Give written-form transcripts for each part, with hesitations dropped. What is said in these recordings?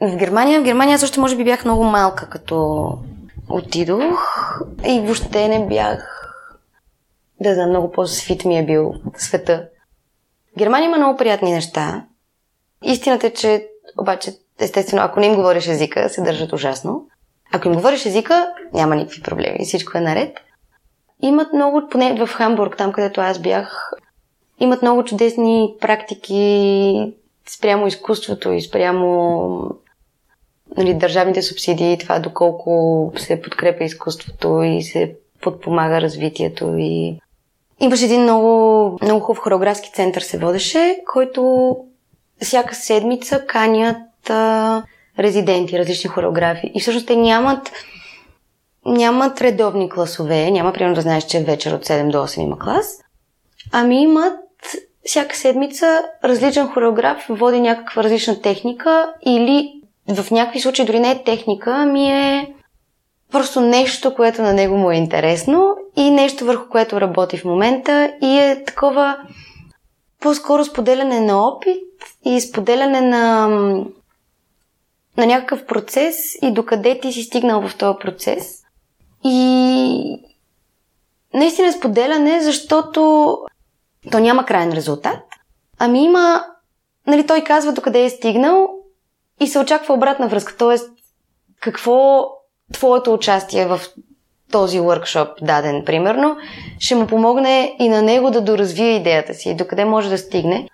В Германия също може би бях много малка, като отидох и въобще не бях... Да знам, много по-свит ми е бил света. В Германия има много приятни неща. Истината е, че обаче, естествено, ако не им говориш езика, се държат ужасно. Ако им говориш езика, няма никакви проблеми. Всичко е наред. Имат много, поне в Хамбург, там където аз бях, имат много чудесни практики спрямо изкуството и спрямо държавните субсидии, това доколко се подкрепя изкуството и се подпомага развитието. И... Имаше един много хубав хореографски център се водеше, който всяка седмица канят резиденти, различни хореографи. И всъщност те нямат редовни класове, няма примерно да знаеш, че вечер от 7 до 8 има клас, ами имат всяка седмица различен хореограф води някаква различна техника или в някакви случаи дори не е техника, ами е просто нещо, което на него му е интересно и нещо върху което работи в момента и е такова по-скоро споделяне на опит и споделяне на някакъв процес и докъде ти си стигнал в този процес. И наистина споделяне, защото то няма крайен резултат. Ами има, той казва докъде е стигнал и се очаква обратна връзка. Тоест, какво твоето участие в този workshop, даден примерно, ще му помогне и на него да доразвие идеята си, докъде може да стигне.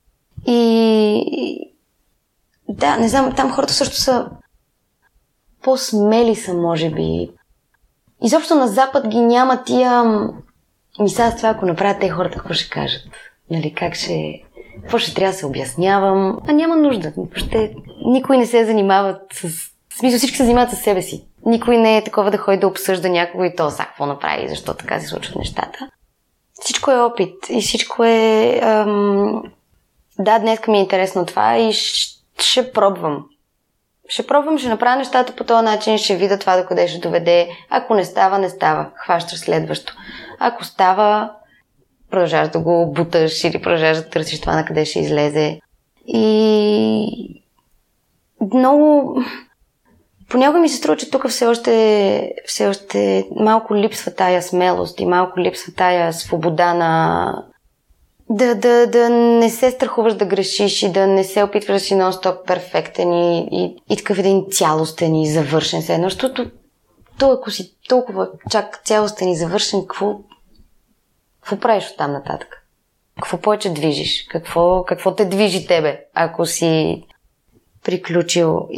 И да, не знам, там хората също са по-смели са, може би. Изобщо на Запад ги няма тия мисля с това, ако направят те хората, какво ще кажат? Какво ще трябва да се обяснявам? А няма нужда. Въобще, никой не се занимават с... В смисъл, всички се занимават със себе си. Никой не е такова да ходи да обсъжда някого и то, какво направи, защо така се случват нещата. Всичко е опит и всичко е... Да, днеска ми е интересно това и ще пробвам. Ще направя нещата по този начин, ще видя това докъде ще доведе. Ако не става, не става. Хващаш следващо. Ако става, продължаваш да го буташ или продължаваш да търсиш това на къде ще излезе. И много... Понякога ми се струва, че тук все още малко липсва тая смелост и малко липсва тая свобода на... Да не се страхуваш да грешиш и да не се опитваш да си нон-стоп перфектен и такъв един цялостен и завършен се. Защото ако си толкова чак цялостен и завършен, какво правиш оттам нататък? Какво повече движиш? Какво те движи тебе, ако си приключил?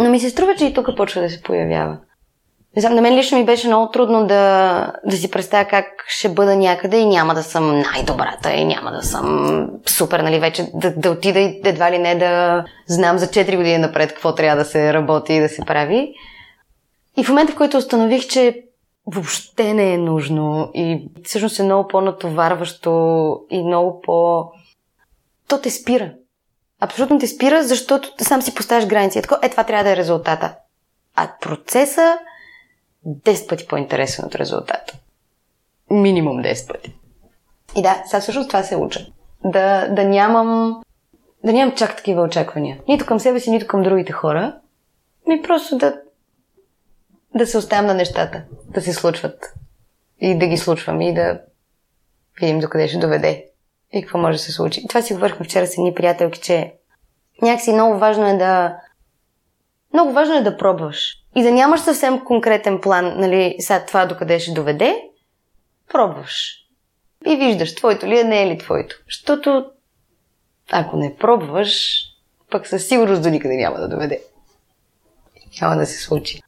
Но ми се струва, че и тук почва да се появява. На мен лично ми беше много трудно да си представя как ще бъда някъде и няма да съм най-добрата и няма да съм супер, вече да отида и едва ли не да знам за 4 години напред какво трябва да се работи и да се прави. И в момента, в който установих, че въобще не е нужно и всъщност е много по-натоварващо и много по... То те спира. Абсолютно те спира, защото сам си поставяш граници. Това трябва да е резултата. А процеса 10 пъти по-интересен от резултата. Минимум 10 пъти. И да, сега всъщност това се уча. Да нямам чак такива очаквания. Нито към себе си, нито към другите хора. Просто да се оставям на нещата. Да се случват. И да ги случвам. И да видим докъде ще доведе. И какво може да се случи. И това си говорихме вчера с едни приятелки, че някакси много важно е да пробваш. И да нямаш съвсем конкретен план, сега това докъде ще доведе, пробваш. И виждаш, твоето ли е, не е ли твоето. Защото ако не пробваш, пък със сигурност до никъде няма да доведе. Няма да се случи.